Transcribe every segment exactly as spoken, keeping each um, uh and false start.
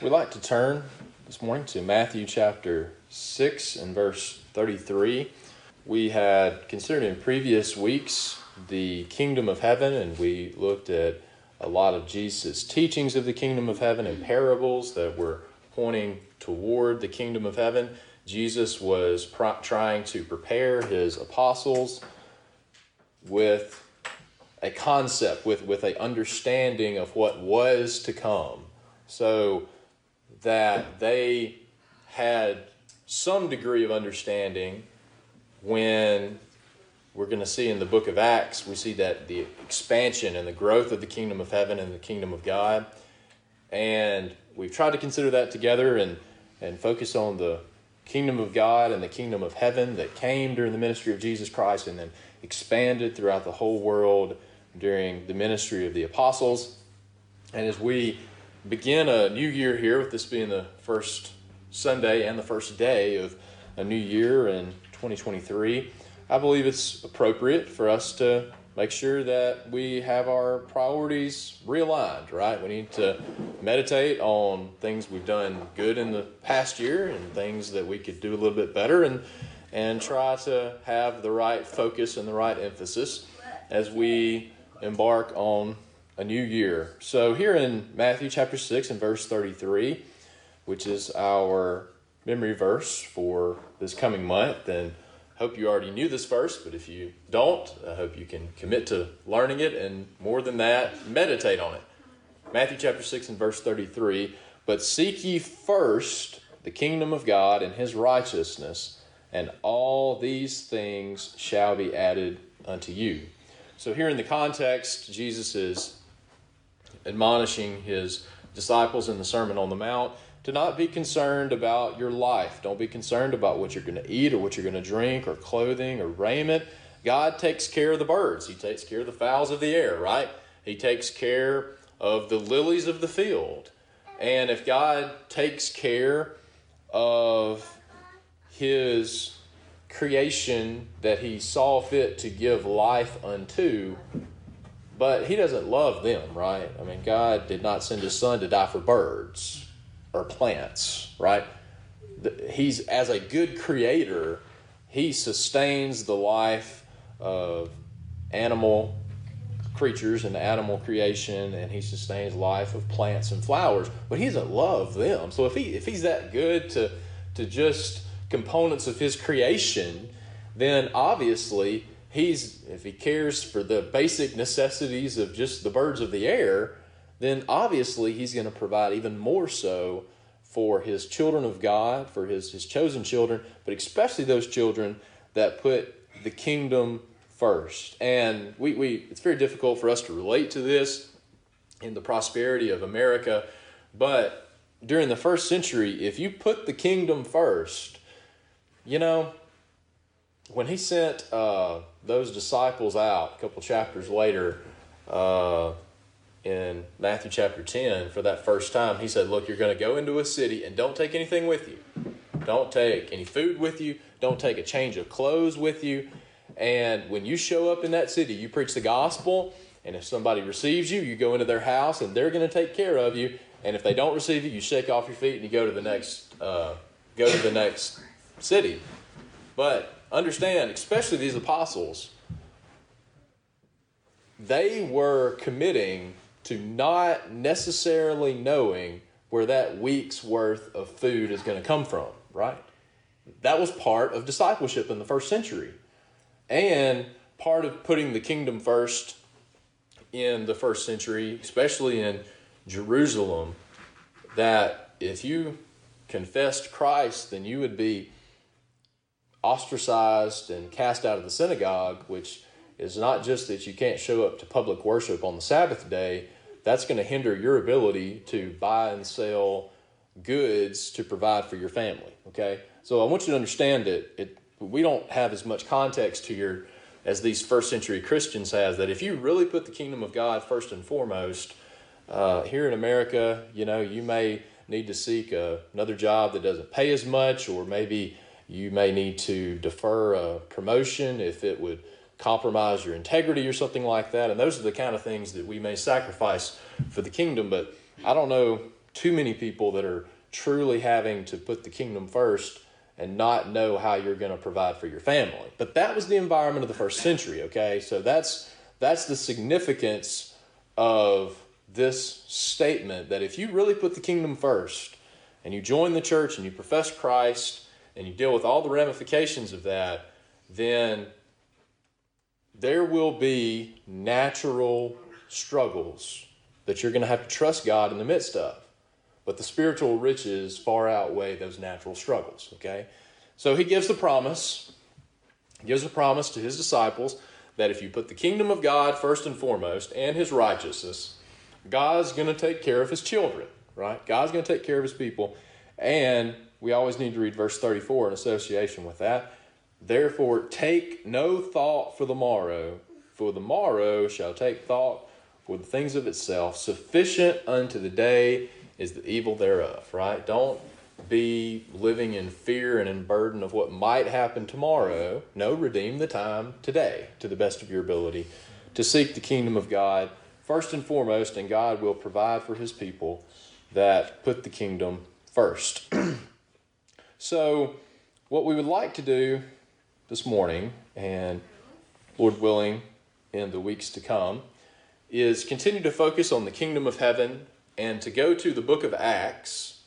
We'd like to turn this morning to Matthew chapter six and verse thirty-three. We had considered in previous weeks the kingdom of heaven, and we looked at a lot of Jesus' teachings of the kingdom of heaven and parables that were pointing toward the kingdom of heaven. Jesus was pro- trying to prepare his apostles with a concept, with, with an understanding of what was to come, so that they had some degree of understanding. When we're going to see in the book of Acts, we see that the expansion and the growth of the kingdom of heaven and the kingdom of God. And we've tried to consider that together and, and focus on the kingdom of God and the kingdom of heaven that came during the ministry of Jesus Christ and then expanded throughout the whole world during the ministry of the apostles. And as we begin a new year here, with this being the first Sunday and the first day of a new year in twenty twenty-three, I believe it's appropriate for us to make sure that we have our priorities realigned, right? We need to meditate on things we've done good in the past year and things that we could do a little bit better, and and try to have the right focus and the right emphasis as we embark on a new year. So here in Matthew chapter six and verse thirty-three, which is our memory verse for this coming month, and I hope you already knew this verse, but if you don't, I hope you can commit to learning it, and more than that, meditate on it. Matthew chapter six and verse thirty-three, "But seek ye first the kingdom of God and his righteousness, and all these things shall be added unto you." So here in the context, Jesus is admonishing his disciples in the Sermon on the Mount to not be concerned about your life. Don't be concerned about what you're going to eat or what you're going to drink or clothing or raiment. God takes care of the birds. He takes care of the fowls of the air, right? He takes care of the lilies of the field. And if God takes care of his creation that he saw fit to give life unto, but he doesn't love them, right? I mean, God did not send his son to die for birds or plants, right? He's, as a good creator, he sustains the life of animal creatures and animal creation, and he sustains life of plants and flowers, but he doesn't love them. So if he if he's that good to to just components of his creation, then obviously He's, if he cares for the basic necessities of just the birds of the air, then obviously he's going to provide even more so for his children of God, for his, his chosen children, but especially those children that put the kingdom first. And we, we it's very difficult for us to relate to this in the prosperity of America, but during the first century, if you put the kingdom first, you know, when he sent uh, those disciples out a couple chapters later uh, in Matthew chapter ten for that first time, he said, look, you're going to go into a city and don't take anything with you. Don't take any food with you. Don't take a change of clothes with you. And when you show up in that city, you preach the gospel. And if somebody receives you, you go into their house and they're going to take care of you. And if they don't receive you, you shake off your feet and you go to the next, uh, go to the next city. But understand, especially these apostles, they were committing to not necessarily knowing where that week's worth of food is going to come from, right? That was part of discipleship in the first century, and part of putting the kingdom first in the first century, especially in Jerusalem, that if you confessed Christ, then you would be ostracized and cast out of the synagogue, which is not just that you can't show up to public worship on the Sabbath day. That's going to hinder your ability to buy and sell goods to provide for your family, okay? So I want you to understand it. It we don't have as much context here as these first century Christians have, that if you really put the kingdom of God first and foremost, uh, here in America, you know, you may need to seek a, another job that doesn't pay as much, or maybe you may need to defer a promotion if it would compromise your integrity or something like that. And those are the kind of things that we may sacrifice for the kingdom. But I don't know too many people that are truly having to put the kingdom first and not know how you're going to provide for your family. But that was the environment of the first century, okay? So that's that's the significance of this statement, that if you really put the kingdom first and you join the church and you profess Christ and you deal with all the ramifications of that, then there will be natural struggles that you're going to have to trust God in the midst of. But the spiritual riches far outweigh those natural struggles, okay? So he gives the promise, he gives a promise to his disciples that if you put the kingdom of God first and foremost and his righteousness, God's going to take care of his children, right? God's going to take care of his people. And we always need to read verse thirty-four in association with that. Therefore, take no thought for the morrow, for the morrow shall take thought for the things of itself. Sufficient unto the day is the evil thereof, right? Don't be living in fear and in burden of what might happen tomorrow. No, redeem the time today to the best of your ability to seek the kingdom of God first and foremost, and God will provide for his people that put the kingdom first. So what we would like to do this morning, and Lord willing, in the weeks to come, is continue to focus on the kingdom of heaven and to go to the book of Acts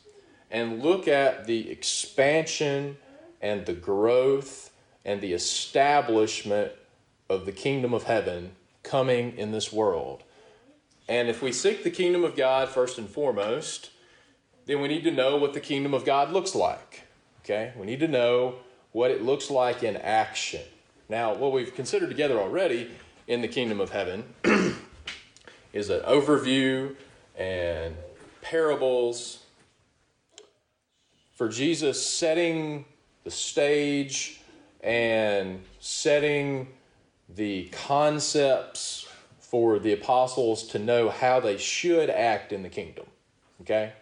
and look at the expansion and the growth and the establishment of the kingdom of heaven coming in this world. And if we seek the kingdom of God first and foremost, then we need to know what the kingdom of God looks like, okay? We need to know what it looks like in action. Now, what we've considered together already in the kingdom of heaven is an overview and parables for Jesus setting the stage and setting the concepts for the apostles to know how they should act in the kingdom, okay?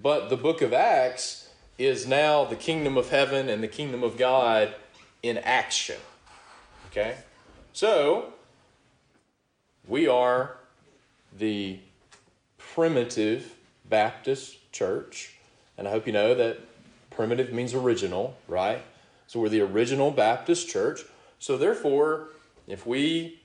But the book of Acts is now the kingdom of heaven and the kingdom of God in action, okay? So, we are the Primitive Baptist Church, and I hope you know that primitive means original, right? So we're the original Baptist Church. So therefore, if we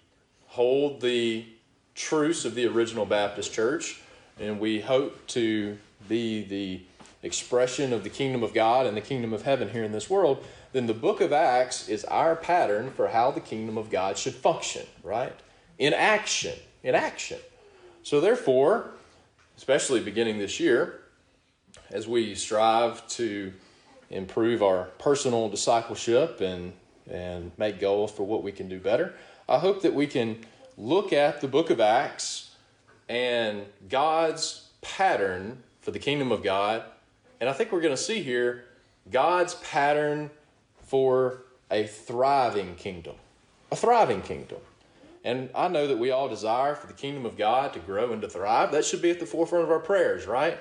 hold the truths of the original Baptist Church, and we hope to be the expression of the kingdom of God and the kingdom of heaven here in this world, then the book of Acts is our pattern for how the kingdom of God should function, right? In action, in action. So therefore, especially beginning this year, as we strive to improve our personal discipleship and, and make goals for what we can do better, I hope that we can look at the book of Acts and God's pattern for the kingdom of God. And I think we're going to see here God's pattern for a thriving kingdom, a thriving kingdom. And I know that we all desire for the kingdom of God to grow and to thrive. That should be at the forefront of our prayers, right?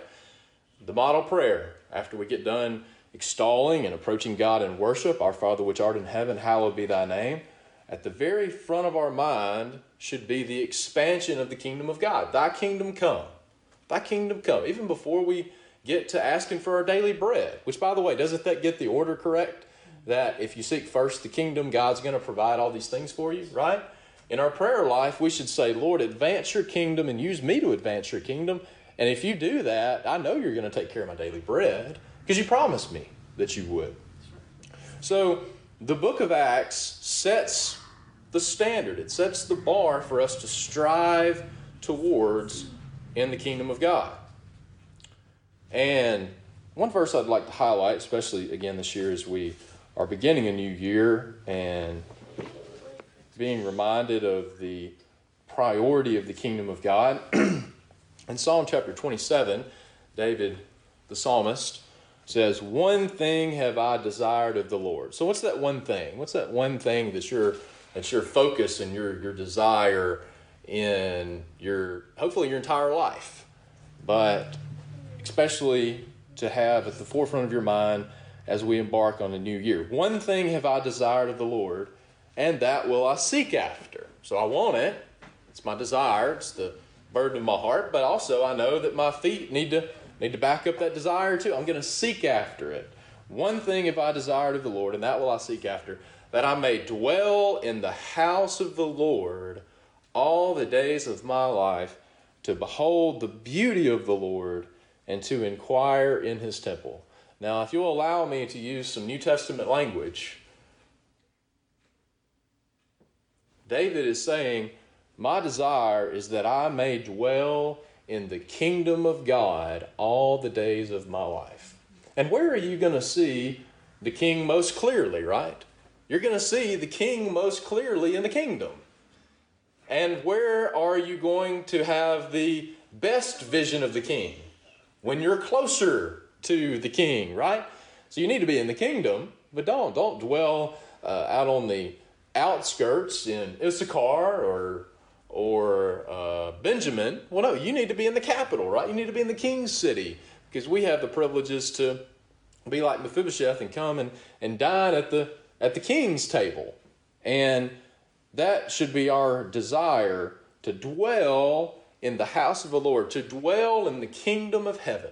The model prayer, after we get done extolling and approaching God in worship, our Father which art in heaven, hallowed be thy name. At the very front of our mind should be the expansion of the kingdom of God. Thy kingdom come, thy kingdom come. Even before we get to asking for our daily bread, which, by the way, doesn't that get the order correct? That if you seek first the kingdom, God's going to provide all these things for you, right? In our prayer life, we should say, Lord, advance your kingdom and use me to advance your kingdom. And if you do that, I know you're going to take care of my daily bread because you promised me that you would. So the book of Acts sets the standard. It sets the bar for us to strive towards in the kingdom of God. And one verse I'd like to highlight, especially again this year as we are beginning a new year and being reminded of the priority of the kingdom of God. In Psalm chapter twenty-seven, David the psalmist, says, one thing have I desired of the Lord. So what's that one thing? What's that one thing that's your, that's your focus and your, your desire in your, hopefully your entire life, but especially to have at the forefront of your mind as we embark on a new year? One thing have I desired of the Lord, and that will I seek after. So I want it. It's my desire. It's the burden of my heart, but also I know that my feet need to Need to back up that desire too. I'm going to seek after it. One thing have I desired of the Lord, and that will I seek after, that I may dwell in the house of the Lord all the days of my life, to behold the beauty of the Lord and to inquire in his temple. Now, if you'll allow me to use some New Testament language, David is saying, my desire is that I may dwell in the kingdom of God all the days of my life. And where are you going to see the king most clearly, right? You're going to see the king most clearly in the kingdom. And where are you going to have the best vision of the king? When you're closer to the king, right? So you need to be in the kingdom, but don't. Don't dwell uh, out on the outskirts in Issachar or or uh, Benjamin. Well, no, you need to be in the capital, right? You need to be in the king's city, because we have the privileges to be like Mephibosheth and come and, and dine at the at the king's table. And that should be our desire, to dwell in the house of the Lord, to dwell in the kingdom of heaven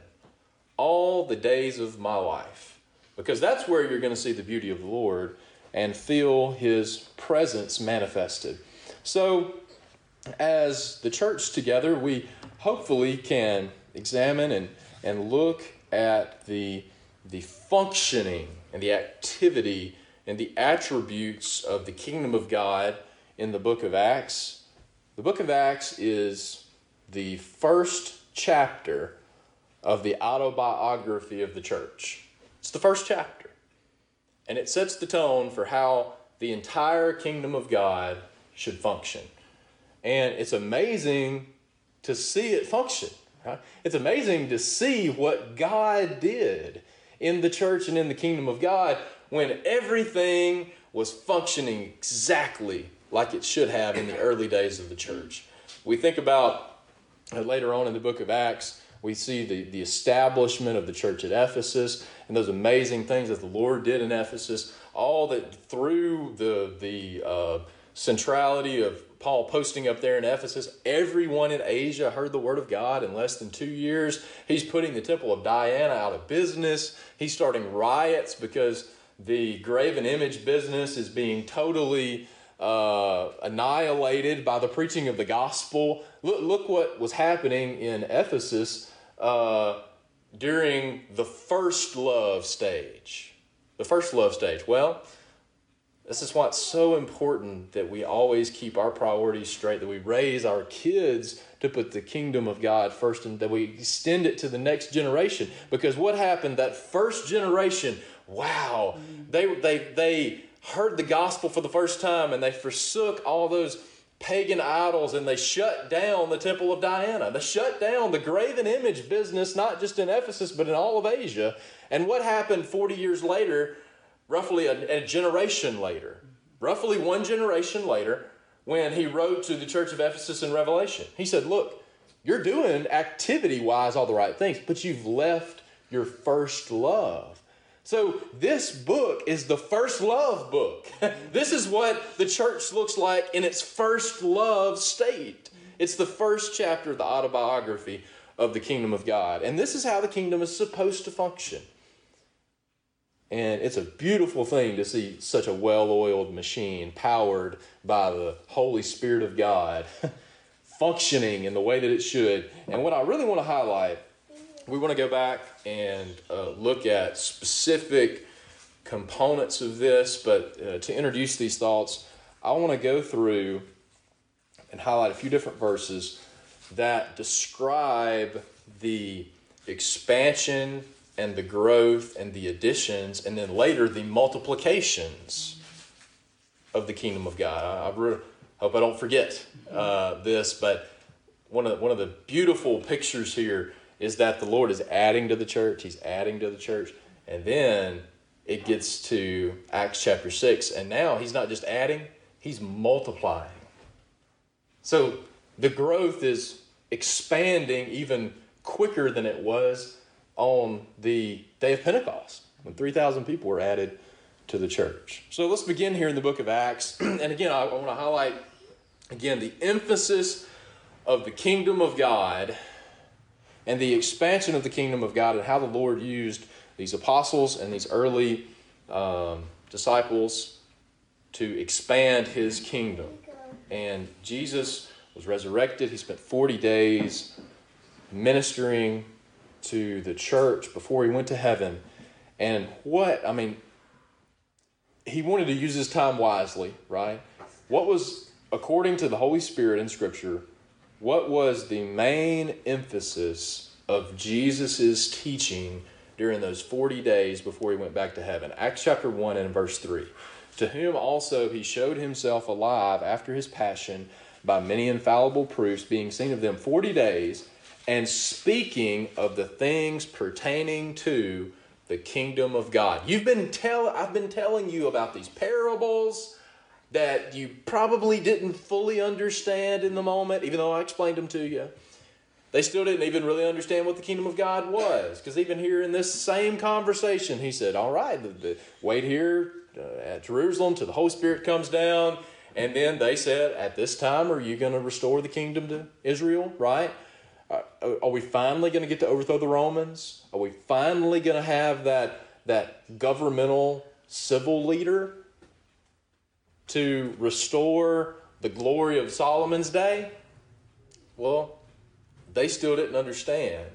all the days of my life, because that's where you're going to see the beauty of the Lord and feel his presence manifested. So, as the church together, we hopefully can examine and, and look at the, the functioning and the activity and the attributes of the kingdom of God in the book of Acts. The book of Acts is the first chapter of the autobiography of the church. It's the first chapter. And it sets the tone for how the entire kingdom of God should function. And it's amazing to see it function. Right? It's amazing to see what God did in the church and in the kingdom of God when everything was functioning exactly like it should have in the early days of the church. We think about uh, later on in the book of Acts, we see the, the establishment of the church at Ephesus and those amazing things that the Lord did in Ephesus, all that through the, the uh, centrality of Paul posting up there in Ephesus. Everyone in Asia heard the word of God in less than two years. He's putting the temple of Diana out of business. He's starting riots because the graven image business is being totally uh, annihilated by the preaching of the gospel. Look, look what was happening in Ephesus uh, during the first love stage. The first love stage. Well, this is why it's so important that we always keep our priorities straight, that we raise our kids to put the kingdom of God first, and that we extend it to the next generation. Because what happened, that first generation, wow, they they they heard the gospel for the first time, and they forsook all those pagan idols, and they shut down the temple of Diana. They shut down the graven image business, not just in Ephesus, but in all of Asia. And what happened forty years later? Roughly a, a generation later, roughly one generation later, when he wrote to the church of Ephesus in Revelation, he said, look, you're doing activity-wise all the right things, but you've left your first love. So this book is the first love book. This is what the church looks like in its first love state. It's the first chapter of the autobiography of the kingdom of God. And this is how the kingdom is supposed to function. And it's a beautiful thing to see such a well-oiled machine powered by the Holy Spirit of God functioning in the way that it should. And what I really want to highlight, we want to go back and uh, look at specific components of this. But uh, to introduce these thoughts, I want to go through and highlight a few different verses that describe the expansion and the growth and the additions, and then later the multiplications of the kingdom of God. I, I re- hope I don't forget uh, this, but one of, the, one of the beautiful pictures here is that the Lord is adding to the church. He's adding to the church. And then it gets to Acts chapter six. And now he's not just adding, he's multiplying. So the growth is expanding even quicker than it was on the day of Pentecost, when three thousand people were added to the church. So let's begin here in the book of Acts. And again, I want to highlight, again, the emphasis of the kingdom of God and the expansion of the kingdom of God and how the Lord used these apostles and these early um, disciples to expand his kingdom. And Jesus was resurrected. He spent forty days ministering to the church before he went to heaven. And what, I mean, he wanted to use his time wisely, right? What was, according to the Holy Spirit in Scripture, what was the main emphasis of Jesus' teaching during those forty days before he went back to heaven? Acts chapter one and verse three. To whom also he showed himself alive after his passion by many infallible proofs, being seen of them forty days, and speaking of the things pertaining to the kingdom of God. You've been tell I've been telling you about these parables that you probably didn't fully understand in the moment, even though I explained them to you. They still didn't even really understand what the kingdom of God was, because even here in this same conversation, he said, all right, wait here at Jerusalem till the Holy Spirit comes down. And then they said, at this time, are you going to restore the kingdom to Israel, right? Are we finally going to get to overthrow the Romans? Are we finally going to have that, that governmental civil leader to restore the glory of Solomon's day? Well, they still didn't understand.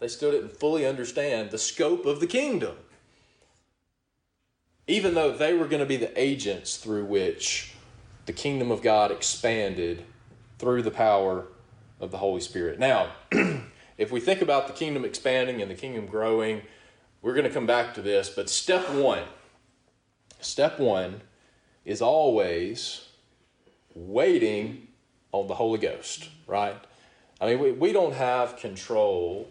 They still didn't fully understand the scope of the kingdom, even though they were going to be the agents through which the kingdom of God expanded through the power of of the Holy Spirit. Now, if we think about the kingdom expanding and the kingdom growing, we're going to come back to this, but step one, step one is always waiting on the Holy Ghost, right? I mean, we, we don't have control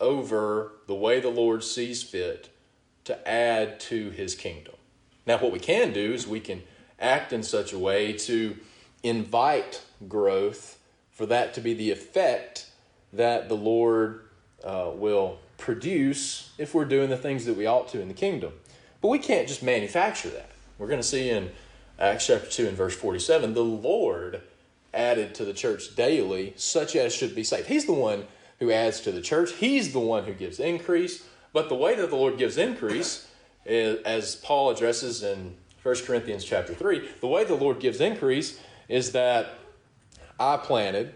over the way the Lord sees fit to add to his kingdom. Now, what we can do is we can act in such a way to invite growth, for that to be the effect that the Lord uh, will produce if we're doing the things that we ought to in the kingdom. But we can't just manufacture that. We're going to see in Acts chapter two and verse forty-seven, the Lord added to the church daily such as should be saved. He's the one who adds to the church. He's the one who gives increase. But the way that the Lord gives increase, is, as Paul addresses in First Corinthians chapter three, the way the Lord gives increase is that I planted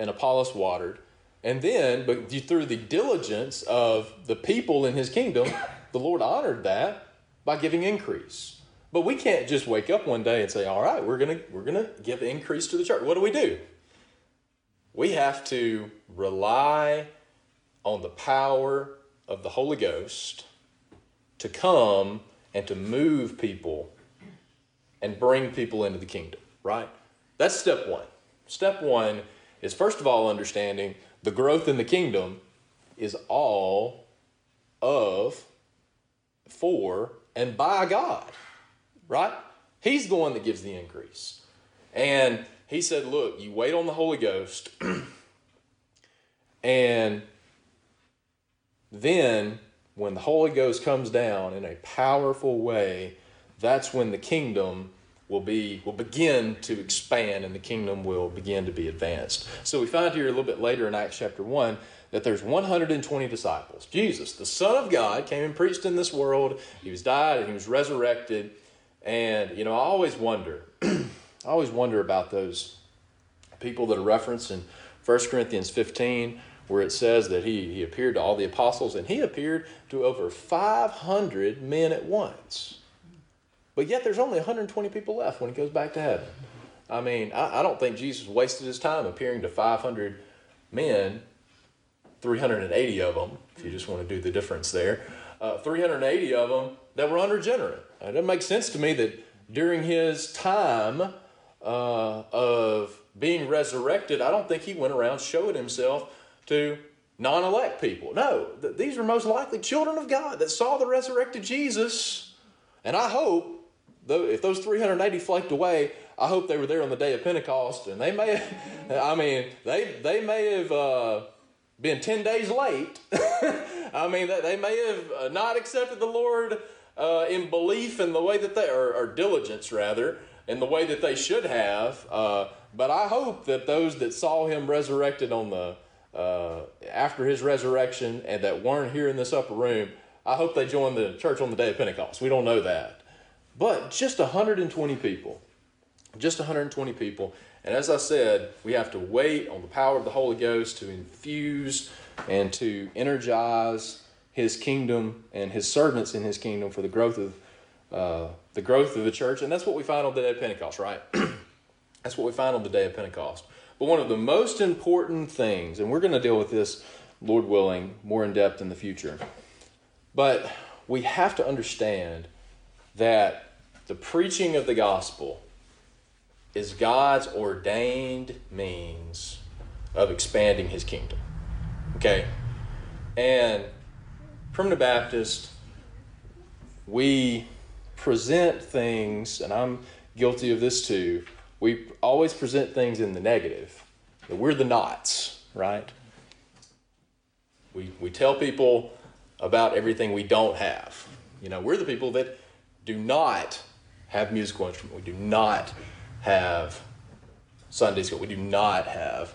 and Apollos watered, and then but through the diligence of the people in his kingdom, the Lord honored that by giving increase. But we can't just wake up one day and say, all right, we're going to we're going to give increase to the church. What do we do? We have to rely on the power of the Holy Ghost to come and to move people and bring people into the kingdom, right? That's step one. Step one is, first of all, understanding the growth in the kingdom is all of, for, and by God, right? He's the one that gives the increase. And he said, look, you wait on the Holy Ghost, and then when the Holy Ghost comes down in a powerful way, that's when the kingdom will be will begin to expand and the kingdom will begin to be advanced. So we find here a little bit later in Acts chapter one that there's one hundred twenty disciples. Jesus, the Son of God, came and preached in this world. He was died and he was resurrected. And, you know, I always wonder, I always wonder about those people that are referenced in First Corinthians fifteen, where it says that he, he appeared to all the apostles and he appeared to over five hundred men at once. But yet there's only one hundred twenty people left when he goes back to heaven. I mean, I, I don't think Jesus wasted his time appearing to five hundred men, three hundred eighty of them, if you just want to do the difference there, uh, three hundred eighty of them that were unregenerate. It doesn't make sense to me that during his time uh, of being resurrected, I don't think he went around showing himself to non-elect people. No, th- these were most likely children of God that saw the resurrected Jesus. And I hope, though, if those three hundred eighty flaked away, I hope they were there on the day of Pentecost. And they may have, I mean, they, they may have uh, been ten days late. I mean, they may have not accepted the Lord uh, in belief in the way that they, or, or diligence rather, in the way that they should have. Uh, but I hope that those that saw him resurrected on the Uh, after his resurrection and that weren't here in this upper room, I hope they joined the church on the day of Pentecost. We don't know that. But just one hundred twenty people. Just one hundred twenty people. And as I said, we have to wait on the power of the Holy Ghost to infuse and to energize his kingdom and his servants in his kingdom for the growth of uh, the growth of the church. And that's what we find on the day of Pentecost, right? That's what we find on the day of Pentecost. But one of the most important things, and we're going to deal with this, Lord willing, more in depth in the future, but we have to understand that the preaching of the gospel is God's ordained means of expanding his kingdom. Okay? And Primitive Baptist, we present things, and I'm guilty of this too, we always present things in the negative, that we're the nots, right? We we tell people about everything we don't have. You know, we're the people that do not have musical instrument. We do not have Sunday school. We do not have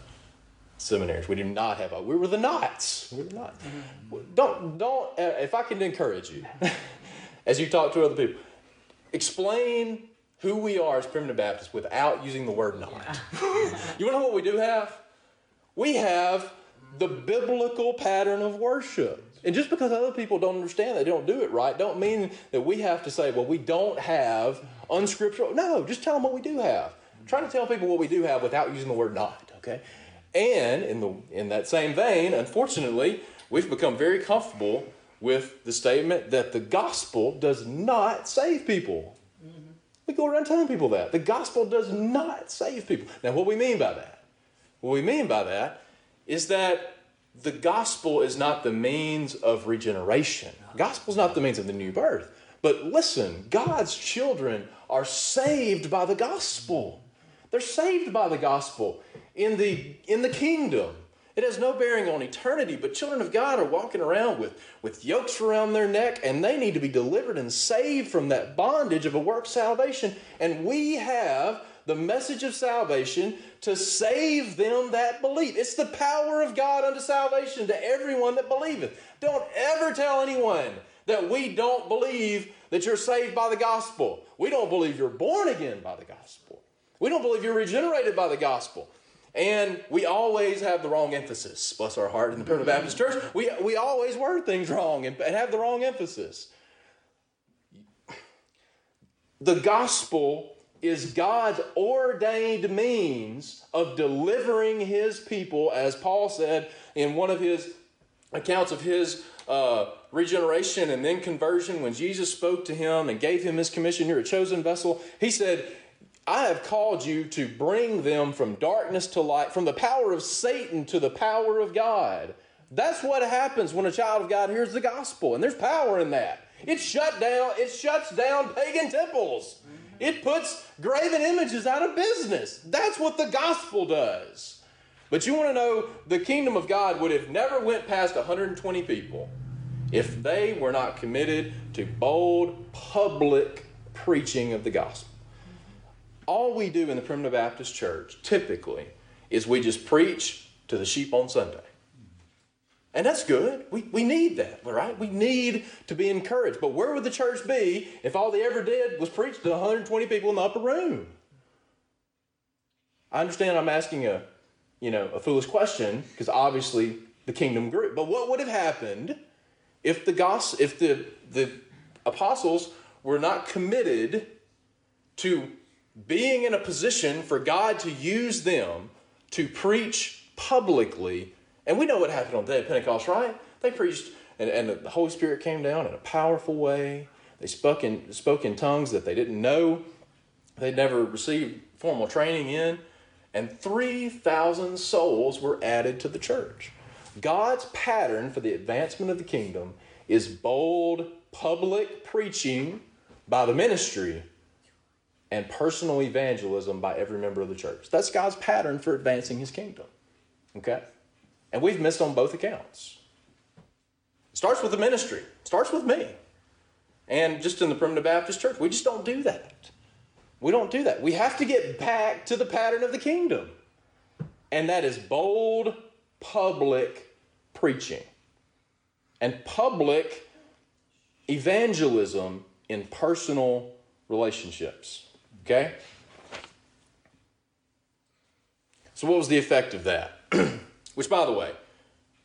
seminaries. We do not have. We were the nots. We're the nots. Don't don't. If I can encourage you, as you talk to other people, explain who we are as Primitive Baptists without using the word not. Yeah. You want to know what we do have? We have the biblical pattern of worship. And just because other people don't understand that, they don't do it right, don't mean that we have to say, well, we don't have unscriptural. No, just tell them what we do have. I'm trying to tell people what we do have without using the word not, okay? And in the in that same vein, unfortunately, we've become very comfortable with the statement that the gospel does not save people. We go around telling people that. The gospel does not save people. Now, what we mean by that? What we mean by that is that the gospel is not the means of regeneration. The gospel is not the means of the new birth. But listen, God's children are saved by the gospel. They're saved by the gospel in the, in the kingdom. It has no bearing on eternity, but children of God are walking around with, with yokes around their neck, and they need to be delivered and saved from that bondage of a work salvation. And we have the message of salvation to save them that believe. It's the power of God unto salvation to everyone that believeth. Don't ever tell anyone that we don't believe that you're saved by the gospel. We don't believe you're born again by the gospel. We don't believe you're regenerated by the gospel. And we always have the wrong emphasis. Bless our heart in the Primitive Baptist Church. We, we always word things wrong and, and have the wrong emphasis. The gospel is God's ordained means of delivering his people, as Paul said in one of his accounts of his uh, regeneration and then conversion when Jesus spoke to him and gave him his commission. You're a chosen vessel. He said, I have called you to bring them from darkness to light, from the power of Satan to the power of God. That's what happens when a child of God hears the gospel, and there's power in that. It shut down, it shuts down pagan temples. It puts graven images out of business. That's what the gospel does. But you want to know, the kingdom of God would have never went past one hundred twenty people if they were not committed to bold public preaching of the gospel. All we do in the Primitive Baptist Church, typically, is we just preach to the sheep on Sunday. And that's good. We, we need that, right? We need to be encouraged. But where would the church be if all they ever did was preach to one hundred twenty people in the upper room? I understand I'm asking a, you know, a foolish question, because obviously the kingdom grew. But what would have happened if the gospel, if the, the apostles were not committed to being in a position for God to use them to preach publicly? And we know what happened on the day of Pentecost, right? They preached, and, and the Holy Spirit came down in a powerful way. They spoke in, spoke in tongues that they didn't know. They'd never received formal training in. And three thousand souls were added to the church. God's pattern for the advancement of the kingdom is bold public preaching by the ministry and personal evangelism by every member of the church. That's God's pattern for advancing his kingdom. Okay? And we've missed on both accounts. It starts with the ministry. It starts with me. And just in the Primitive Baptist Church, we just don't do that. We don't do that. We have to get back to the pattern of the kingdom. And that is bold, public preaching. And public evangelism in personal relationships. Okay? So what was the effect of that? Which, by the way,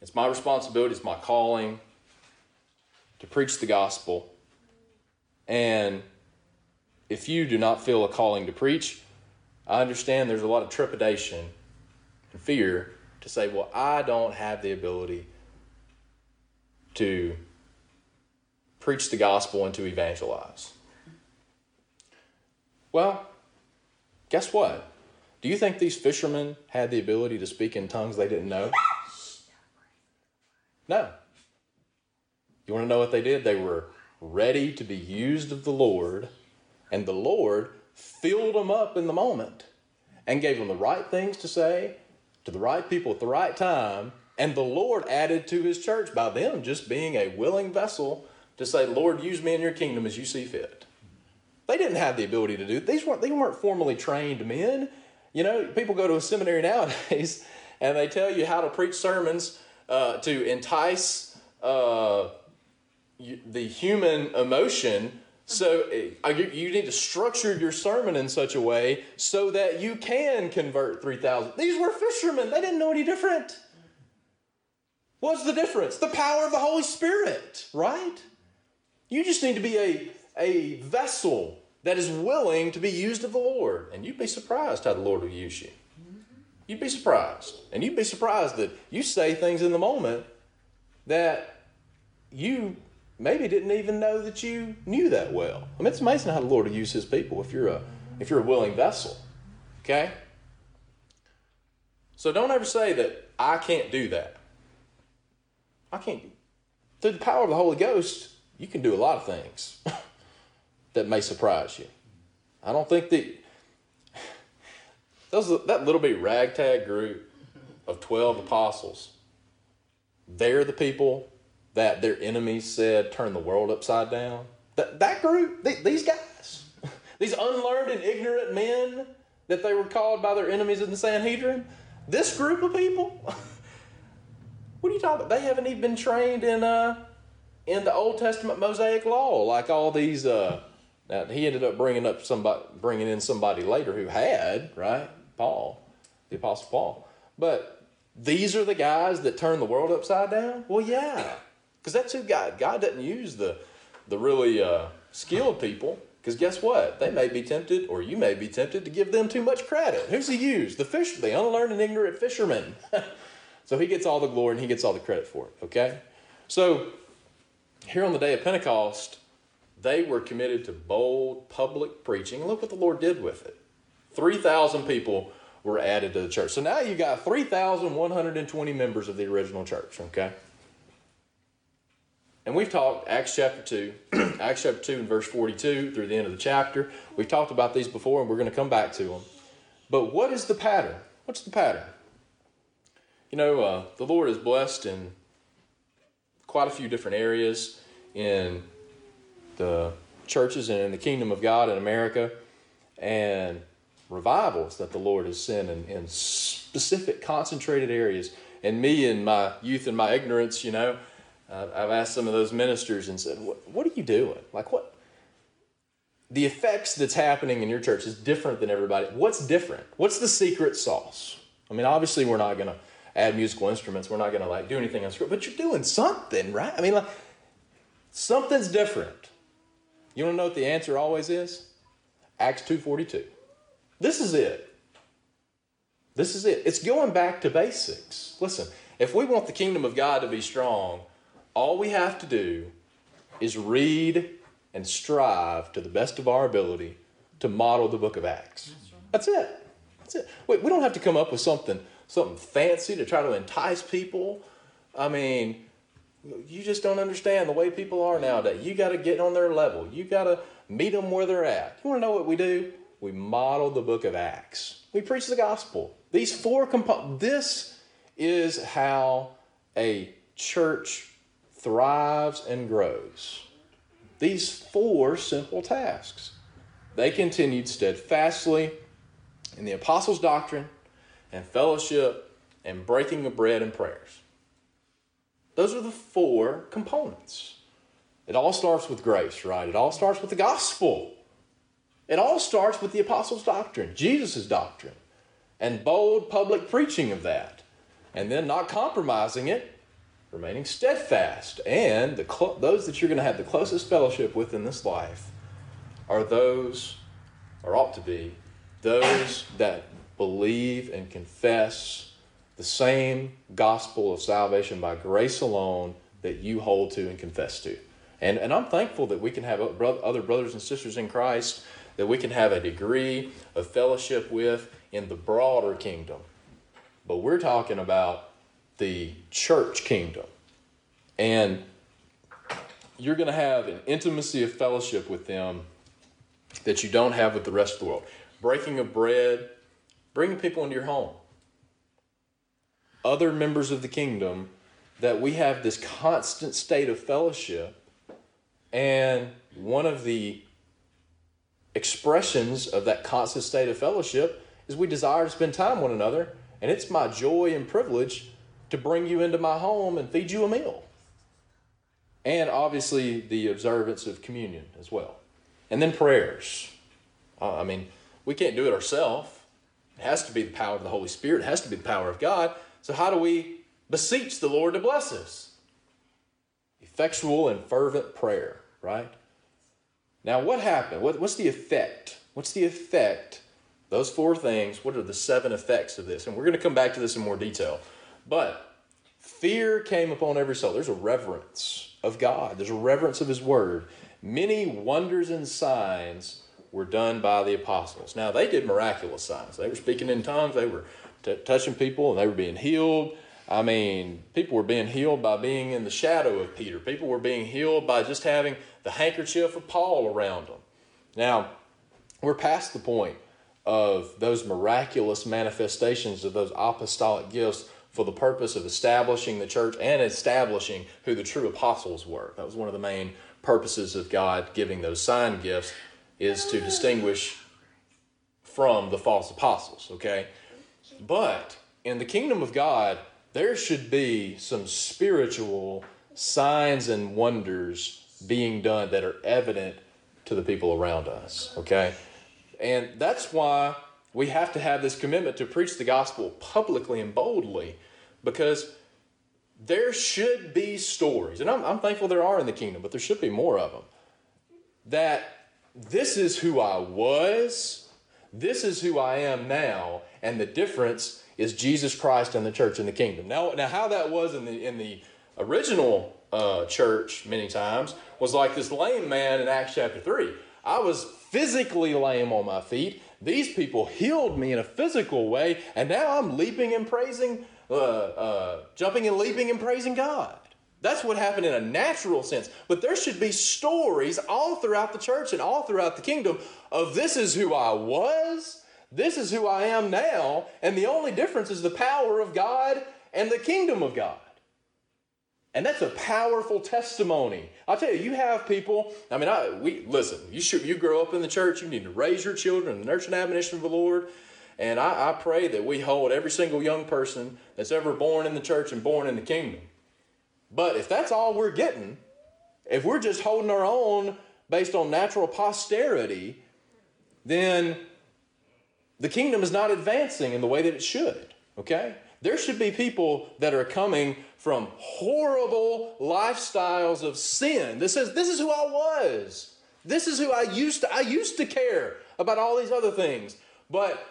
it's my responsibility, it's my calling to preach the gospel. And if you do not feel a calling to preach, I understand there's a lot of trepidation and fear to say, well, I don't have the ability to preach the gospel and to evangelize. Well, guess what? Do you think these fishermen had the ability to speak in tongues they didn't know? No. You want to know what they did? They were ready to be used of the Lord, and the Lord filled them up in the moment and gave them the right things to say to the right people at the right time, and the Lord added to his church by them just being a willing vessel to say, Lord, use me in your kingdom as you see fit. They didn't have the ability to do it. These weren't, they weren't formally trained men. You know, people go to a seminary nowadays and they tell you how to preach sermons uh, to entice uh, the human emotion. So you need to structure your sermon in such a way so that you can convert three thousand. These were fishermen. They didn't know any different. What's the difference? The power of the Holy Spirit, right? You just need to be a, a vessel that is willing to be used of the Lord. And you'd be surprised how the Lord will use you. You'd be surprised. And you'd be surprised that you say things in the moment that you maybe didn't even know that you knew that well. I mean, it's amazing how the Lord will use his people if you're a, if you're a willing vessel. Okay? So don't ever say that I can't do that. I can't. Through the power of the Holy Ghost, you can do a lot of things that may surprise you. I don't think that... Those, that little bit ragtag group of twelve apostles, they're the people that their enemies said, turn the world upside down. That, that group, they, these guys, these unlearned and ignorant men that they were called by their enemies in the Sanhedrin, this group of people, what are you talking about? They haven't even been trained in uh, in the Old Testament Mosaic law, like all these, uh, now he ended up bringing up somebody, bringing in somebody later who had, right? Paul, the Apostle Paul. But these are the guys that turned the world upside down? Well, yeah. Because that's who God, God doesn't use the, the really uh, skilled people. Because guess what? They may be tempted, or you may be tempted, to give them too much credit. Who's he used? The fish, the unlearned and ignorant fishermen. So he gets all the glory and he gets all the credit for it, okay? So here on the day of Pentecost, they were committed to bold public preaching. Look what the Lord did with it. three thousand people were added to the church. So now you got three thousand one hundred twenty members of the original church, okay? And we've talked, Acts chapter two, Acts chapter two and verse forty-two through the end of the chapter. We've talked about these before, and we're going to come back to them. But what is the pattern? What's the pattern? You know, uh, the Lord is blessed in quite a few different areas in the churches and in the kingdom of God in America. And revivals that the Lord has sent in, in specific concentrated areas. And me in my youth and my ignorance, you know, Uh, I've asked some of those ministers and said, what, what are you doing? Like what? The effects that's happening in your church is different than everybody. What's different? What's the secret sauce? I mean, obviously we're not going to add musical instruments. We're not going to like do anything on script, but you're doing something, right? I mean, like something's different. You want to know what the answer always is? Acts two forty-two. This is it. This is it. It's going back to basics. Listen, if we want the kingdom of God to be strong, all we have to do is read and strive to the best of our ability to model the book of Acts. That's it. That's it. We, we don't have to come up with something, something fancy to try to entice people I mean, you just don't understand the way people are nowadays. You got to get on their level. You got to meet them where they're at. You want to know what we do? We model the book of Acts. We preach the gospel. These four components. This is how a church thrives and grows. These four simple tasks. They continued steadfastly in the apostles' doctrine and fellowship and breaking of bread and prayers. Those are the four components. It all starts with grace, right? It all starts with the gospel. It all starts with the apostles' doctrine, Jesus' doctrine, and bold public preaching of that, and then not compromising it, remaining steadfast. And the cl- those that you're going to have the closest fellowship with in this life are those, or ought to be, those that believe and confess the same gospel of salvation by grace alone that you hold to and confess to. And, and I'm thankful that we can have other brothers and sisters in Christ that we can have a degree of fellowship with in the broader kingdom. But we're talking about the church kingdom. And you're going to have an intimacy of fellowship with them that you don't have with the rest of the world. Breaking of bread, bringing people into your home. Other members of the kingdom, that we have this constant state of fellowship. And one of the expressions of that constant state of fellowship is we desire to spend time with one another, and it's my joy and privilege to bring you into my home and feed you a meal. And obviously the observance of communion as well. And then prayers. Uh, I mean, we can't do it ourselves. It has to be the power of the Holy Spirit. It has to be the power of God. So how do we beseech the Lord to bless us? Effectual and fervent prayer, right? Now, what happened? What, what's the effect? What's the effect? Those four things, what are the seven effects of this? And we're going to come back to this in more detail. But fear came upon every soul. There's a reverence of God. There's a reverence of His Word. Many wonders and signs were done by the apostles. Now, they did miraculous signs. They were speaking in tongues. They were t- touching people, and they were being healed. I mean, people were being healed by being in the shadow of Peter. People were being healed by just having the handkerchief of Paul around them. Now, we're past the point of those miraculous manifestations of those apostolic gifts for the purpose of establishing the church and establishing who the true apostles were. That was one of the main purposes of God giving those sign gifts, is to distinguish from the false apostles, okay? But in the kingdom of God, there should be some spiritual signs and wonders being done that are evident to the people around us, okay? And that's why we have to have this commitment to preach the gospel publicly and boldly, because there should be stories, and I'm, I'm thankful there are in the kingdom, but there should be more of them, that this is who I was, this is who I am now, and the difference is Jesus Christ and the church and the kingdom. Now, now how that was in the in the original uh, church many times was like this lame man in Acts chapter three. I was physically lame on my feet. These people healed me in a physical way, and now I'm leaping and praising, uh, uh, jumping and leaping and praising God. That's what happened in a natural sense. But there should be stories all throughout the church and all throughout the kingdom of this is who I was, this is who I am now, and the only difference is the power of God and the kingdom of God. And that's a powerful testimony. I'll tell you, you have people, I mean, I, we listen, you should, you grow up in the church, you need to raise your children in the nurture and admonition of the Lord. And I, I pray that we hold every single young person that's ever born in the church and born in the kingdom. But if that's all we're getting, if we're just holding our own based on natural posterity, then the kingdom is not advancing in the way that it should, okay? There should be people that are coming from horrible lifestyles of sin that says, this is who I was. This is who I used to. I used to care about all these other things, but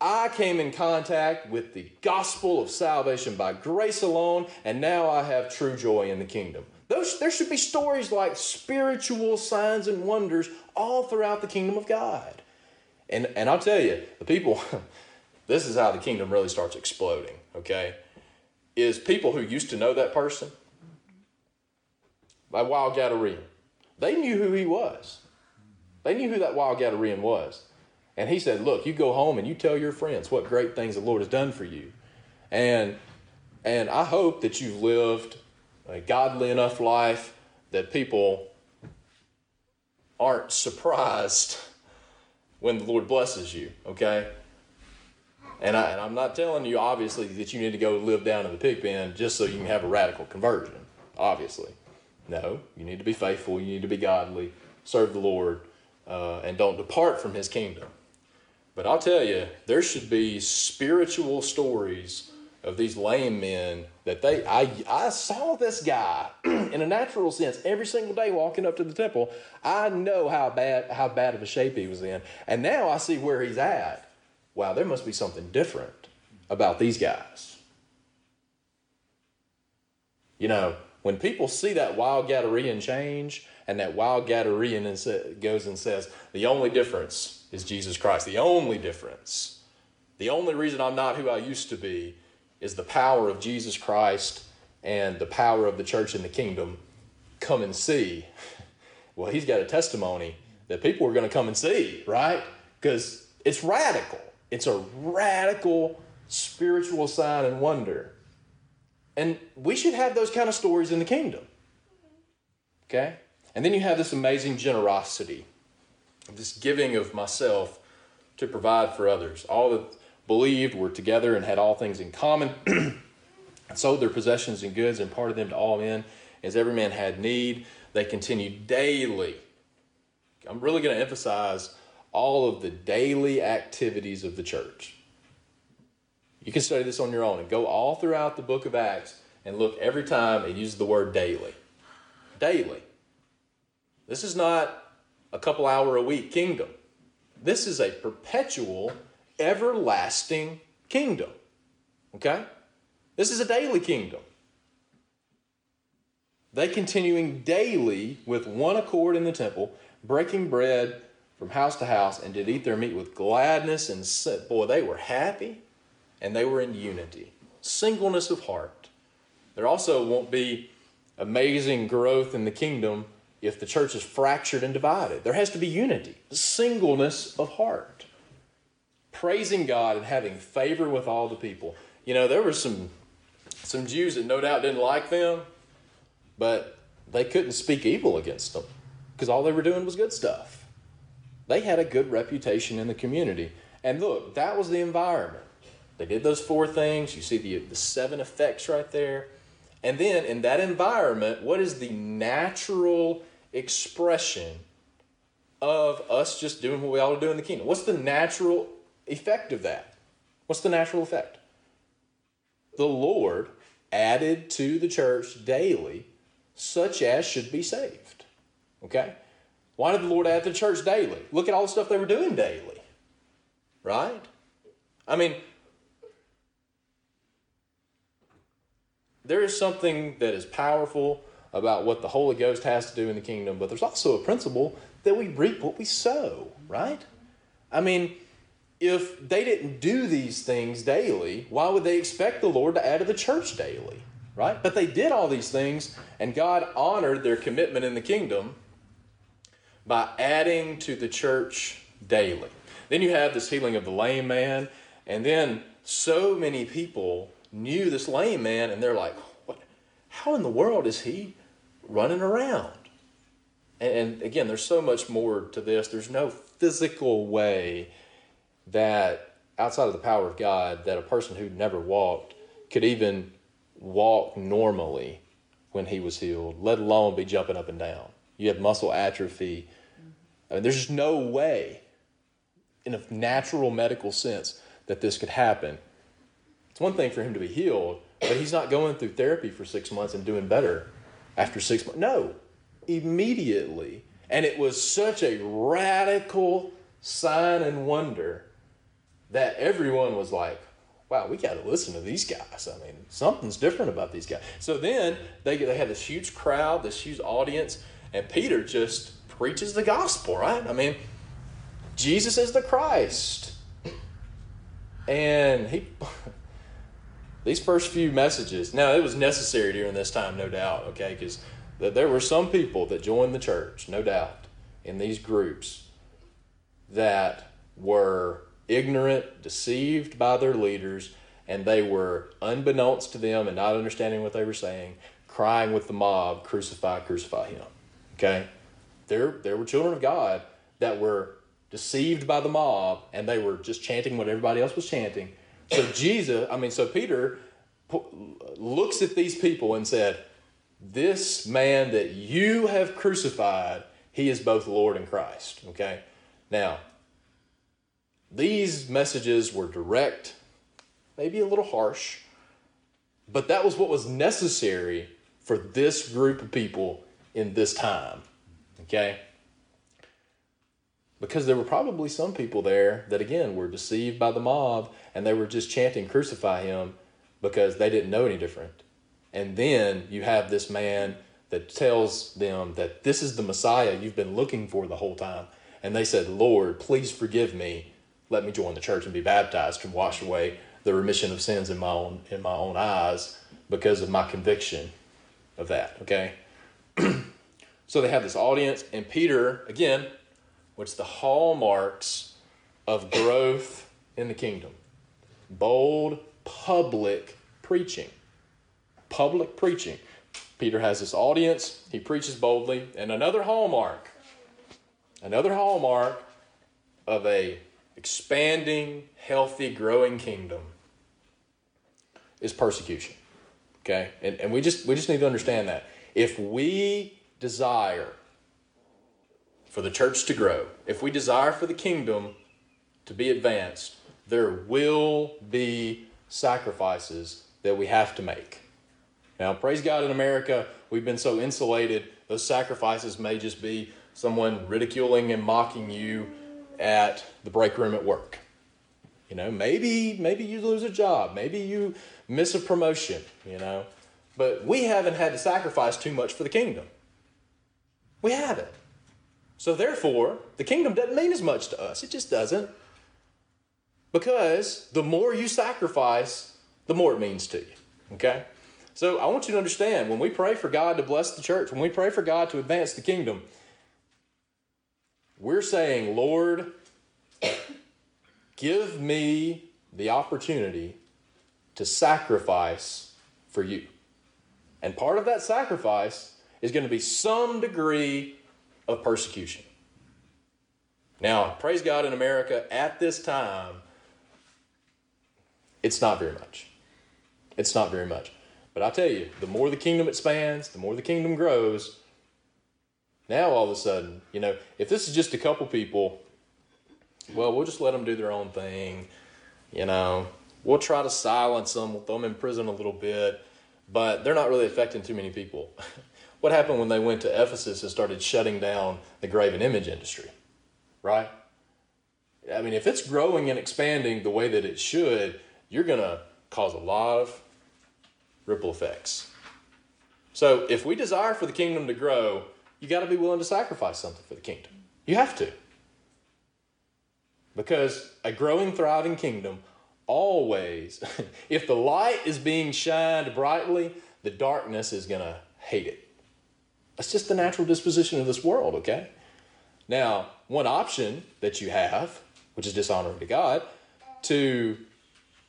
I came in contact with the gospel of salvation by grace alone, and now I have true joy in the kingdom. Those, there should be stories like spiritual signs and wonders all throughout the kingdom of God. And and I'll tell you, the people, this is how the kingdom really starts exploding, okay? is people who used to know that person. That wild Gadarene. They knew who he was. They knew who that wild Gadarene was. And he said, look, you go home and you tell your friends what great things the Lord has done for you. And and I hope that you've lived a godly enough life that people aren't surprised when the Lord blesses you, okay? And, I, and I'm not telling you, obviously, that you need to go live down in the pig pen just so you can have a radical conversion, obviously. No, you need to be faithful, you need to be godly, serve the Lord, uh, and don't depart from his kingdom. But I'll tell you, there should be spiritual stories of these lame men that they, I, I saw this guy in a natural sense every single day walking up to the temple. I know how bad, how bad of a shape he was in. And now I see where he's at. Wow, there must be something different about these guys. You know, when people see that wild Gadarene change and that wild Gadarene goes and says, the only difference is Jesus Christ. The only difference, the only reason I'm not who I used to be is the power of Jesus Christ and the power of the church in the kingdom. Come and see. Well, he's got a testimony that people are going to come and see, right? Because it's radical. It's a radical spiritual sign and wonder. And we should have those kind of stories in the kingdom. Okay? And then you have this amazing generosity, this giving of myself to provide for others. All the believed, were together, and had all things in common, sold their possessions and goods, and parted them to all men, as every man had need. They continued daily. I'm really going to emphasize all of the daily activities of the church. You can study this on your own and go all throughout the book of Acts and look every time it uses the word daily. Daily. This is not a couple hour a week kingdom. This is a perpetual everlasting kingdom, okay? This is a daily kingdom. They continuing daily with one accord in the temple, breaking bread from house to house, and did eat their meat with gladness and said, boy, they were happy, and they were in unity, singleness of heart. There also won't be amazing growth in the kingdom if the church is fractured and divided. There has to be unity, singleness of heart. Praising God and having favor with all the people. You know, there were some some Jews that no doubt didn't like them, but they couldn't speak evil against them because all they were doing was good stuff. They had a good reputation in the community. And look, that was the environment. They did those four things. You see the, the seven effects right there. And then in that environment, what is the natural expression of us just doing what we ought to do in the kingdom? What's the natural effect of that? What's the natural effect? The Lord added to the church daily such as should be saved. Okay? Why did the Lord add to the church daily? Look at all the stuff they were doing daily. Right? I mean, there is something that is powerful about what the Holy Ghost has to do in the kingdom, but there's also a principle that we reap what we sow. Right? I mean, if they didn't do these things daily, why would they expect the Lord to add to the church daily, right? But they did all these things, and God honored their commitment in the kingdom by adding to the church daily. Then you have this healing of the lame man, and then so many people knew this lame man, and they're like, "What? How in the world is he running around?" And, and again, there's so much more to this. There's no physical way that outside of the power of God, that a person who never walked could even walk normally when he was healed, let alone be jumping up and down. You have muscle atrophy. I mean, there's just no way in a natural medical sense that this could happen. It's one thing for him to be healed, but he's not going through therapy for six months and doing better after six months. No, immediately. And it was such a radical sign and wonder that everyone was like, wow, we got to listen to these guys. I mean, something's different about these guys. So then they they had this huge crowd, this huge audience, and Peter just preaches the gospel, right? I mean, Jesus is the Christ. And he these first few messages. Now, it was necessary during this time, no doubt, okay, because th- there were some people that joined the church, no doubt, in these groups that were ignorant, deceived by their leaders, and they were, unbeknownst to them and not understanding what they were saying, crying with the mob, crucify, crucify him, okay? There, there were children of God that were deceived by the mob, and they were just chanting what everybody else was chanting. So Jesus, I mean, so Peter looks at these people and said, this man that you have crucified, he is both Lord and Christ, okay? Now, these messages were direct, maybe a little harsh, but that was what was necessary for this group of people in this time, okay? Because there were probably some people there that, again, were deceived by the mob, and they were just chanting, crucify him, because they didn't know any different. And then you have this man that tells them that this is the Messiah you've been looking for the whole time. And they said, Lord, please forgive me. Let me join the church and be baptized to wash away the remission of sins in my own in my own eyes because of my conviction of that, okay? So they have this audience, and Peter, again, what's the hallmarks of growth in the kingdom? Bold, public preaching. Public preaching. Peter has this audience. He preaches boldly. And another hallmark, another hallmark of a expanding, healthy, growing kingdom is persecution. Okay? And, and we just we just need to understand that. If we desire for the church to grow, if we desire for the kingdom to be advanced, there will be sacrifices that we have to make. Now, praise God, in America, we've been so insulated. Those sacrifices may just be someone ridiculing and mocking you at the break room at work. You know, maybe maybe you lose a job. Maybe you miss a promotion, you know. But we haven't had to sacrifice too much for the kingdom. We haven't. So therefore, the kingdom doesn't mean as much to us. It just doesn't. Because the more you sacrifice, the more it means to you. Okay? So I want you to understand, when we pray for God to bless the church, when we pray for God to advance the kingdom, we're saying, Lord, give me the opportunity to sacrifice for you. And part of that sacrifice is going to be some degree of persecution. Now, praise God, in America, at this time, it's not very much. It's not very much. But I tell you, the more the kingdom expands, the more the kingdom grows, now all of a sudden, you know, if this is just a couple people, well, we'll just let them do their own thing. You know, we'll try to silence them, we'll throw them in prison a little bit, but they're not really affecting too many people. What happened when they went to Ephesus and started shutting down the graven image industry, right? I mean, if it's growing and expanding the way that it should, you're going to cause a lot of ripple effects. So if we desire for the kingdom to grow, you got to be willing to sacrifice something for the kingdom. You have to. Because a growing, thriving kingdom always, if the light is being shined brightly, the darkness is going to hate it. That's just the natural disposition of this world, okay? Now, one option that you have, which is dishonoring to God, to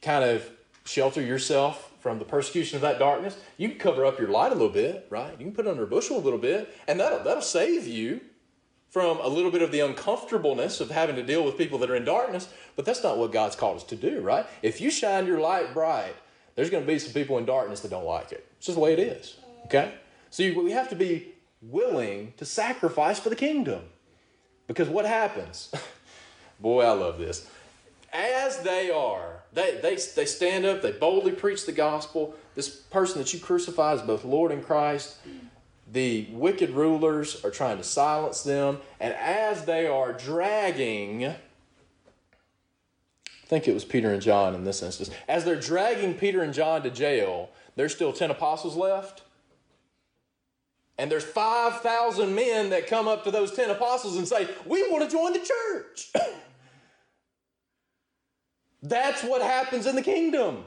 kind of shelter yourself from the persecution of that darkness, you can cover up your light a little bit, right? You can put it under a bushel a little bit, and that'll, that'll save you from a little bit of the uncomfortableness of having to deal with people that are in darkness, but that's not what God's called us to do, right? If you shine your light bright, there's going to be some people in darkness that don't like it. It's just the way it is, okay? So you, we have to be willing to sacrifice for the kingdom. Because what happens? Boy, I love this. As they are, they, they, they stand up, they boldly preach the gospel. This person that you crucify is both Lord and Christ. The wicked rulers are trying to silence them. And as they are dragging, I think it was Peter and John in this instance, as they're dragging Peter and John to jail, there's still ten apostles left. And there's five thousand men that come up to those ten apostles and say, we want to join the church. That's what happens in the kingdom,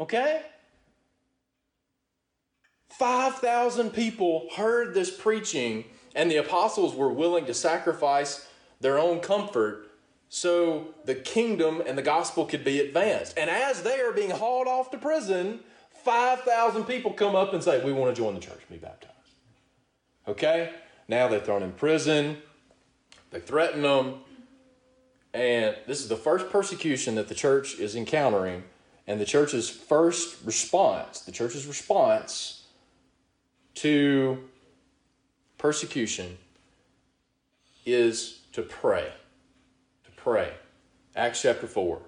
okay? five thousand people heard this preaching, and the apostles were willing to sacrifice their own comfort so the kingdom and the gospel could be advanced. And as they are being hauled off to prison, five thousand people come up and say, we want to join the church and be baptized. Okay? Now they're thrown in prison. They threaten them. And this is the first persecution that the church is encountering. And the church's first response, the church's response to persecution is to pray. To pray. Acts chapter four,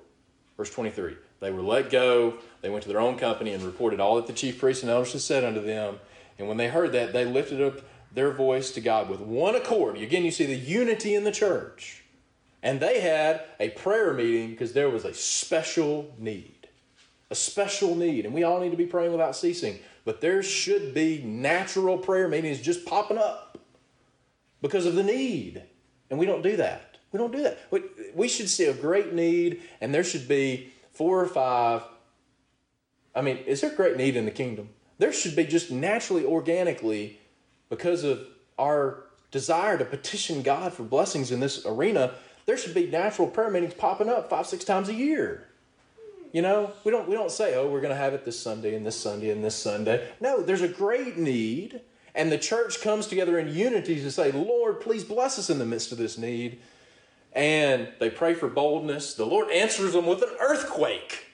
verse twenty-three. They were let go. They went to their own company and reported all that the chief priests and elders had said unto them. And when they heard that, they lifted up their voice to God with one accord. Again, you see the unity in the church. And they had a prayer meeting because there was a special need. A special need. And we all need to be praying without ceasing. But there should be natural prayer meetings just popping up because of the need. And we don't do that. We don't do that. We, we should see a great need, and there should be four or five. I mean, is there great need in the kingdom? There should be just naturally, organically, because of our desire to petition God for blessings in this arena, there should be natural prayer meetings popping up five, six times a year. You know, we don't we don't say, oh, we're going to have it this Sunday and this Sunday and this Sunday. No, there's a great need, and the church comes together in unity to say, Lord, please bless us in the midst of this need. And they pray for boldness. The Lord answers them with an earthquake.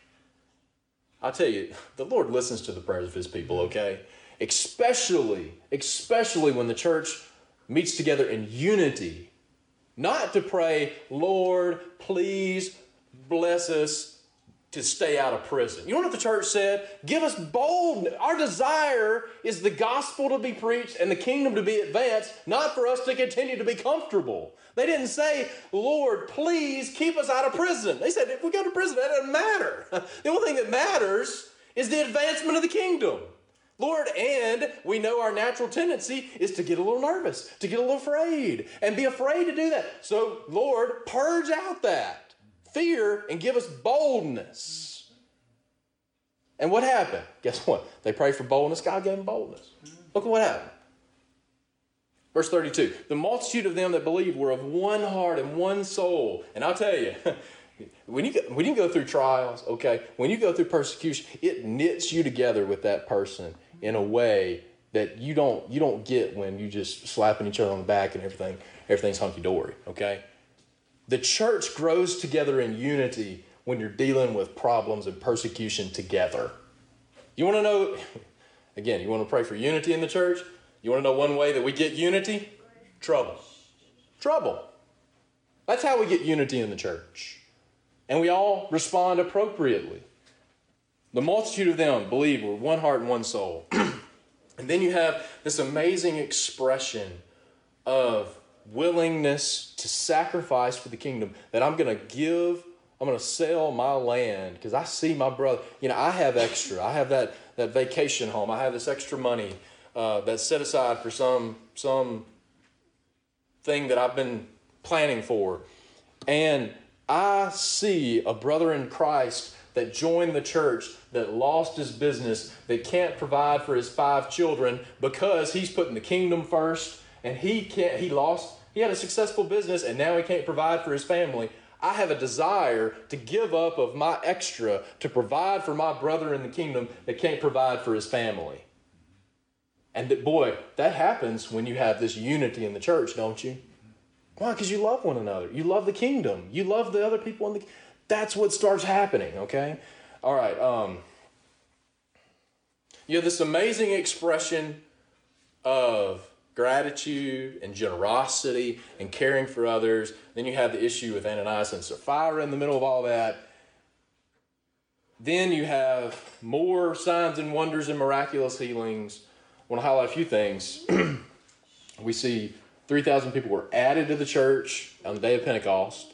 I tell you, the Lord listens to the prayers of his people, okay? Especially, especially when the church meets together in unity, not to pray, Lord, please bless us to stay out of prison. You know what the church said? Give us boldness. Our desire is the gospel to be preached and the kingdom to be advanced, not for us to continue to be comfortable. They didn't say, Lord, please keep us out of prison. They said, if we go to prison, that doesn't matter. The only thing that matters is the advancement of the kingdom. Lord, and we know our natural tendency is to get a little nervous, to get a little afraid, and be afraid to do that. So, Lord, purge out that fear and give us boldness. And what happened? Guess what? They prayed for boldness. God gave them boldness. Look at what happened. Verse thirty-two. The multitude of them that believed were of one heart and one soul. And I'll tell you, when you go, when you go through trials, okay, when you go through persecution, it knits you together with that person in a way that you don't you don't get when you just slapping each other on the back and everything everything's hunky dory, okay? The church grows together in unity when you're dealing with problems and persecution together. You want to know, again, you want to pray for unity in the church? You want to know one way that we get unity? Trouble. Trouble. That's how we get unity in the church. And we all respond appropriately. The multitude of them, believe, were one heart and one soul. And then you have this amazing expression of willingness to sacrifice for the kingdom, that I'm going to give, I'm going to sell my land because I see my brother. You know, I have extra. I have that, that vacation home. I have this extra money uh, that's set aside for some, some thing that I've been planning for. And I see a brother in Christ that joined the church, that lost his business, that can't provide for his five children because he's putting the kingdom first. And he can't, he lost, he had a successful business and now he can't provide for his family. I have a desire to give up of my extra to provide for my brother in the kingdom that can't provide for his family. And that, boy, that happens when you have this unity in the church, don't you? Why? Because you love one another. You love the kingdom. You love the other people in the, that's what starts happening, okay? All right. Um, you have this amazing expression of gratitude and generosity and caring for others. Then you have the issue with Ananias and Sapphira in the middle of all that. Then you have more signs and wonders and miraculous healings. I want to highlight a few things. We see three thousand people were added to the church on the day of Pentecost.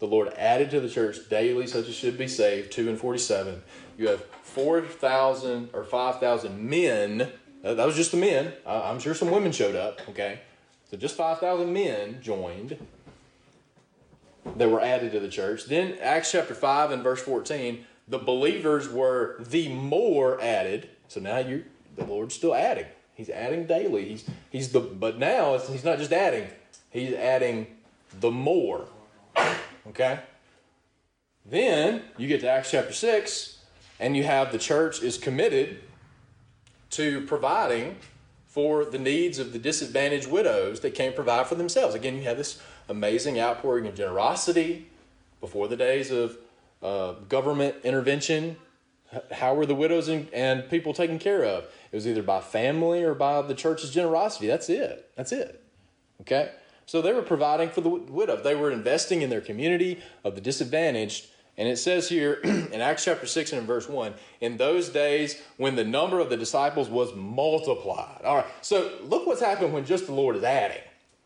The Lord added to the church daily such as should be saved, two and forty-seven. You have four thousand or five thousand men. That was just the men. I'm sure some women showed up, okay? So just five thousand men joined that were added to the church. Then Acts chapter five and verse fourteen, the believers were the more added. So now you the Lord's still adding. He's adding daily. He's he's the but now it's, he's not just adding. He's adding the more. Okay? Then you get to Acts chapter six, and you have the church is committed to providing for the needs of the disadvantaged widows that can't provide for themselves. Again, you have this amazing outpouring of generosity before the days of uh, government intervention. How were the widows and, and people taken care of? It was either by family or by the church's generosity. That's it. That's it. Okay? So they were providing for the widow. They were investing in their community of the disadvantaged. And it says here in Acts chapter six and in verse one, in those days when the number of the disciples was multiplied. All right, so look what's happened when just the Lord is adding.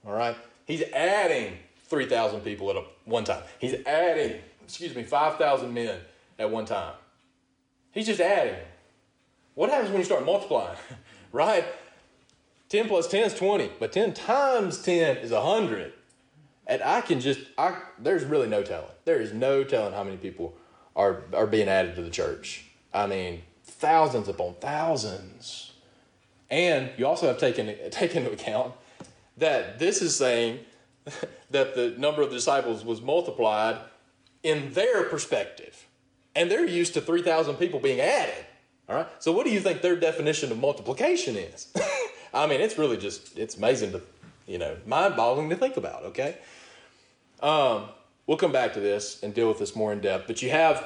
All right, he's adding three thousand people at a, one time. He's adding, excuse me, five thousand men at one time. He's just adding. What happens when you start multiplying, right? ten plus ten is twenty, but ten times ten is one hundred. And I can just, I, there's really no telling. There is no telling how many people are, are being added to the church. I mean, thousands upon thousands. And you also have taken, taken into account that this is saying that the number of disciples was multiplied in their perspective. And they're used to three thousand people being added. All right. So what do you think their definition of multiplication is? I mean, it's really just, it's amazing to, you know, mind-boggling to think about, okay? Um, we'll come back to this and deal with this more in depth. But you have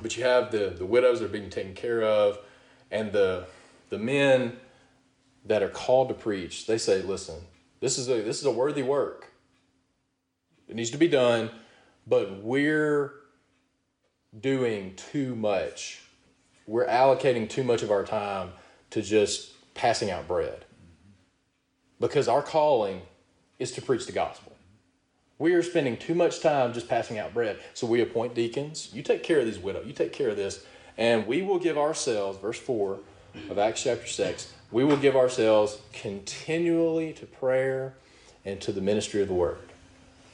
but you have the, the widows that are being taken care of, and the the men that are called to preach, they say, listen, this is a this is a worthy work. It needs to be done, but we're doing too much. We're allocating too much of our time to just passing out bread. Because our calling is to preach the gospel. We are spending too much time just passing out bread. So we appoint deacons. You take care of these widows. You take care of this. And we will give ourselves, verse four of Acts chapter six, we will give ourselves continually to prayer and to the ministry of the word.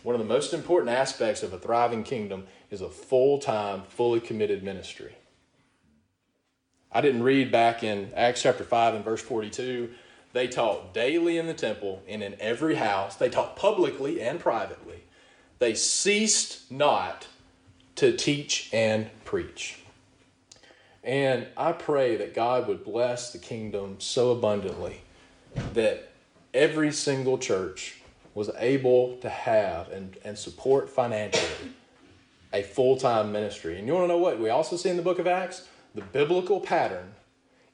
One of the most important aspects of a thriving kingdom is a full-time, fully committed ministry. I didn't read back in Acts chapter five and verse forty-two. They taught daily in the temple and in every house. They taught publicly and privately. They ceased not to teach and preach. And I pray that God would bless the kingdom so abundantly that every single church was able to have and, and support financially a full-time ministry. And you want to know what we also see in the book of Acts? The biblical pattern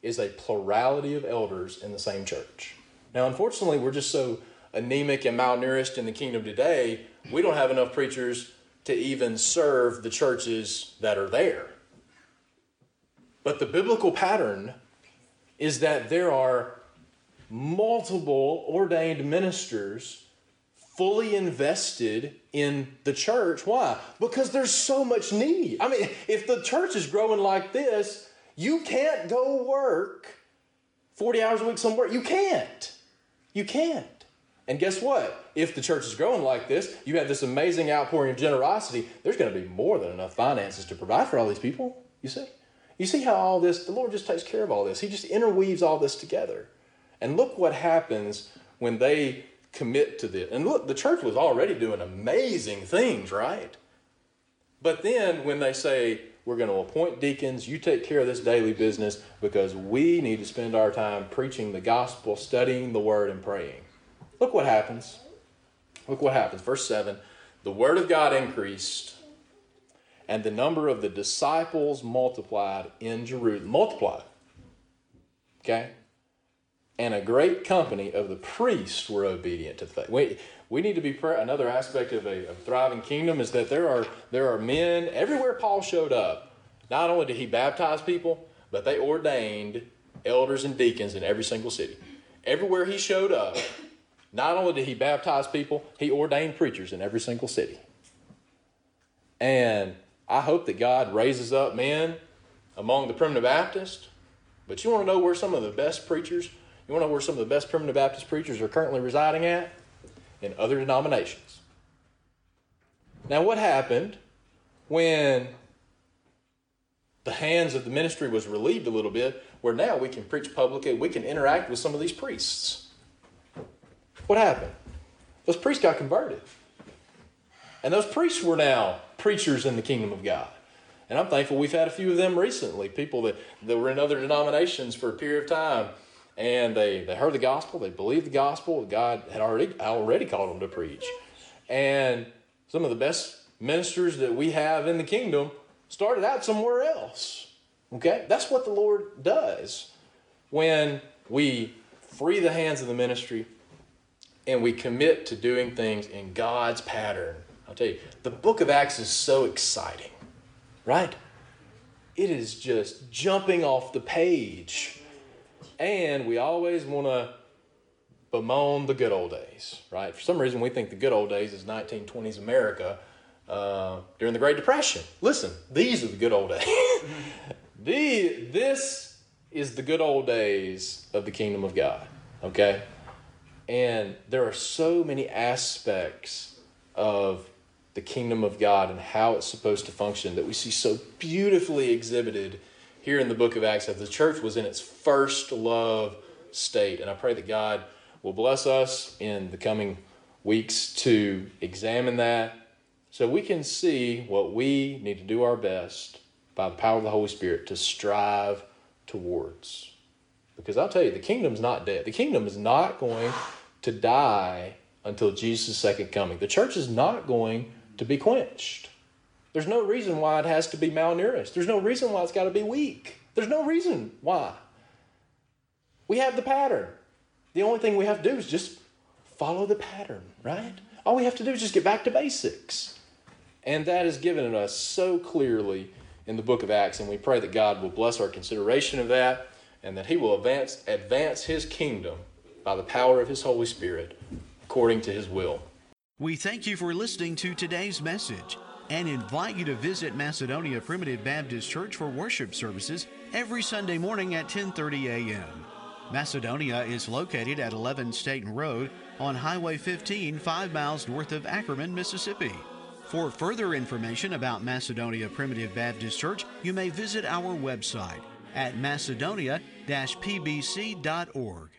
is a plurality of elders in the same church. Now, unfortunately, we're just so anemic and malnourished in the kingdom today, we don't have enough preachers to even serve the churches that are there. But the biblical pattern is that there are multiple ordained ministers fully invested in the church. Why? Because there's so much need. I mean, if the church is growing like this, you can't go work forty hours a week somewhere. You can't. You can't. And guess what? If the church is growing like this, you have this amazing outpouring of generosity. There's going to be more than enough finances to provide for all these people. You see? You see how all this, the Lord just takes care of all this. He just interweaves all this together. And look what happens when they commit to this. And look, the church was already doing amazing things, right? But then when they say, we're going to appoint deacons. You take care of this daily business because we need to spend our time preaching the gospel, studying the word, and praying. Look what happens. Look what happens. Verse seven, the word of God increased, and the number of the disciples multiplied in Jerusalem. Multiplied. Okay? And a great company of the priests were obedient to the faith. We, we need to be prayer. Another aspect of a of thriving kingdom is that there are there are men everywhere Paul showed up. Not only did he baptize people, but they ordained elders and deacons in every single city. Everywhere he showed up, not only did he baptize people, he ordained preachers in every single city. And I hope that God raises up men among the Primitive Baptists. But you want to know where some of the best preachers, you want to know where some of the best Primitive Baptist preachers are currently residing at? In other denominations. Now, what happened when the hands of the ministry was relieved a little bit, where now we can preach publicly, we can interact with some of these priests. What happened? Those priests got converted. And those priests were now preachers in the kingdom of God. And I'm thankful we've had a few of them recently, people that, that were in other denominations for a period of time, and they, they heard the gospel, they believed the gospel, God had already, already called them to preach. And some of the best ministers that we have in the kingdom started out somewhere else, okay? That's what the Lord does when we free the hands of the ministry and we commit to doing things in God's pattern. I'll tell you, the book of Acts is so exciting, right? It is just jumping off the page. And we always want to bemoan the good old days, right? For some reason, we think the good old days is nineteen twenties America, Uh, during the Great Depression. Listen, these are the good old days. the, this is the good old days of the kingdom of God, okay? And there are so many aspects of the kingdom of God and how it's supposed to function that we see so beautifully exhibited here in the book of Acts, as the church was in its first love state. And I pray that God will bless us in the coming weeks to examine that, so we can see what we need to do our best by the power of the Holy Spirit to strive towards. Because I'll tell you, the kingdom's not dead. The kingdom is not going to die until Jesus' second coming. The church is not going to be quenched. There's no reason why it has to be malnourished. There's no reason why it's got to be weak. There's no reason why. We have the pattern. The only thing we have to do is just follow the pattern, right? All we have to do is just get back to basics. And that is given to us so clearly in the book of Acts, and we pray that God will bless our consideration of that and that he will advance, advance his kingdom by the power of his Holy Spirit according to his will. We thank you for listening to today's message and invite you to visit Macedonia Primitive Baptist Church for worship services every Sunday morning at ten thirty a.m. Macedonia is located at eleven Staten Road on Highway fifteen, five miles north of Ackerman, Mississippi. For further information about Macedonia Primitive Baptist Church, you may visit our website at macedonia dash p b c dot org.